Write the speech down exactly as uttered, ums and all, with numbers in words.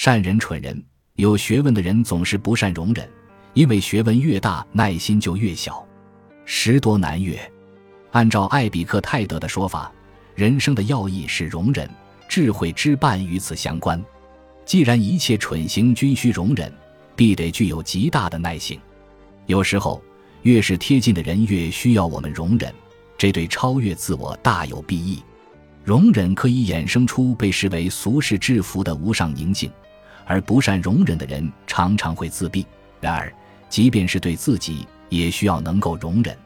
善人蠢人，有学问的人总是不善容忍，因为学问越大，耐心就越小。时多难越。按照艾比克泰德的说法，人生的要义是容忍，智慧之伴与此相关。既然一切蠢行均需容忍，必得具有极大的耐性。有时候，越是贴近的人越需要我们容忍，这对超越自我大有裨益。容忍可以衍生出被视为俗世制服的无上宁静，而不善容忍的人常常会自闭。然而，即便是对自己，也需要能够容忍。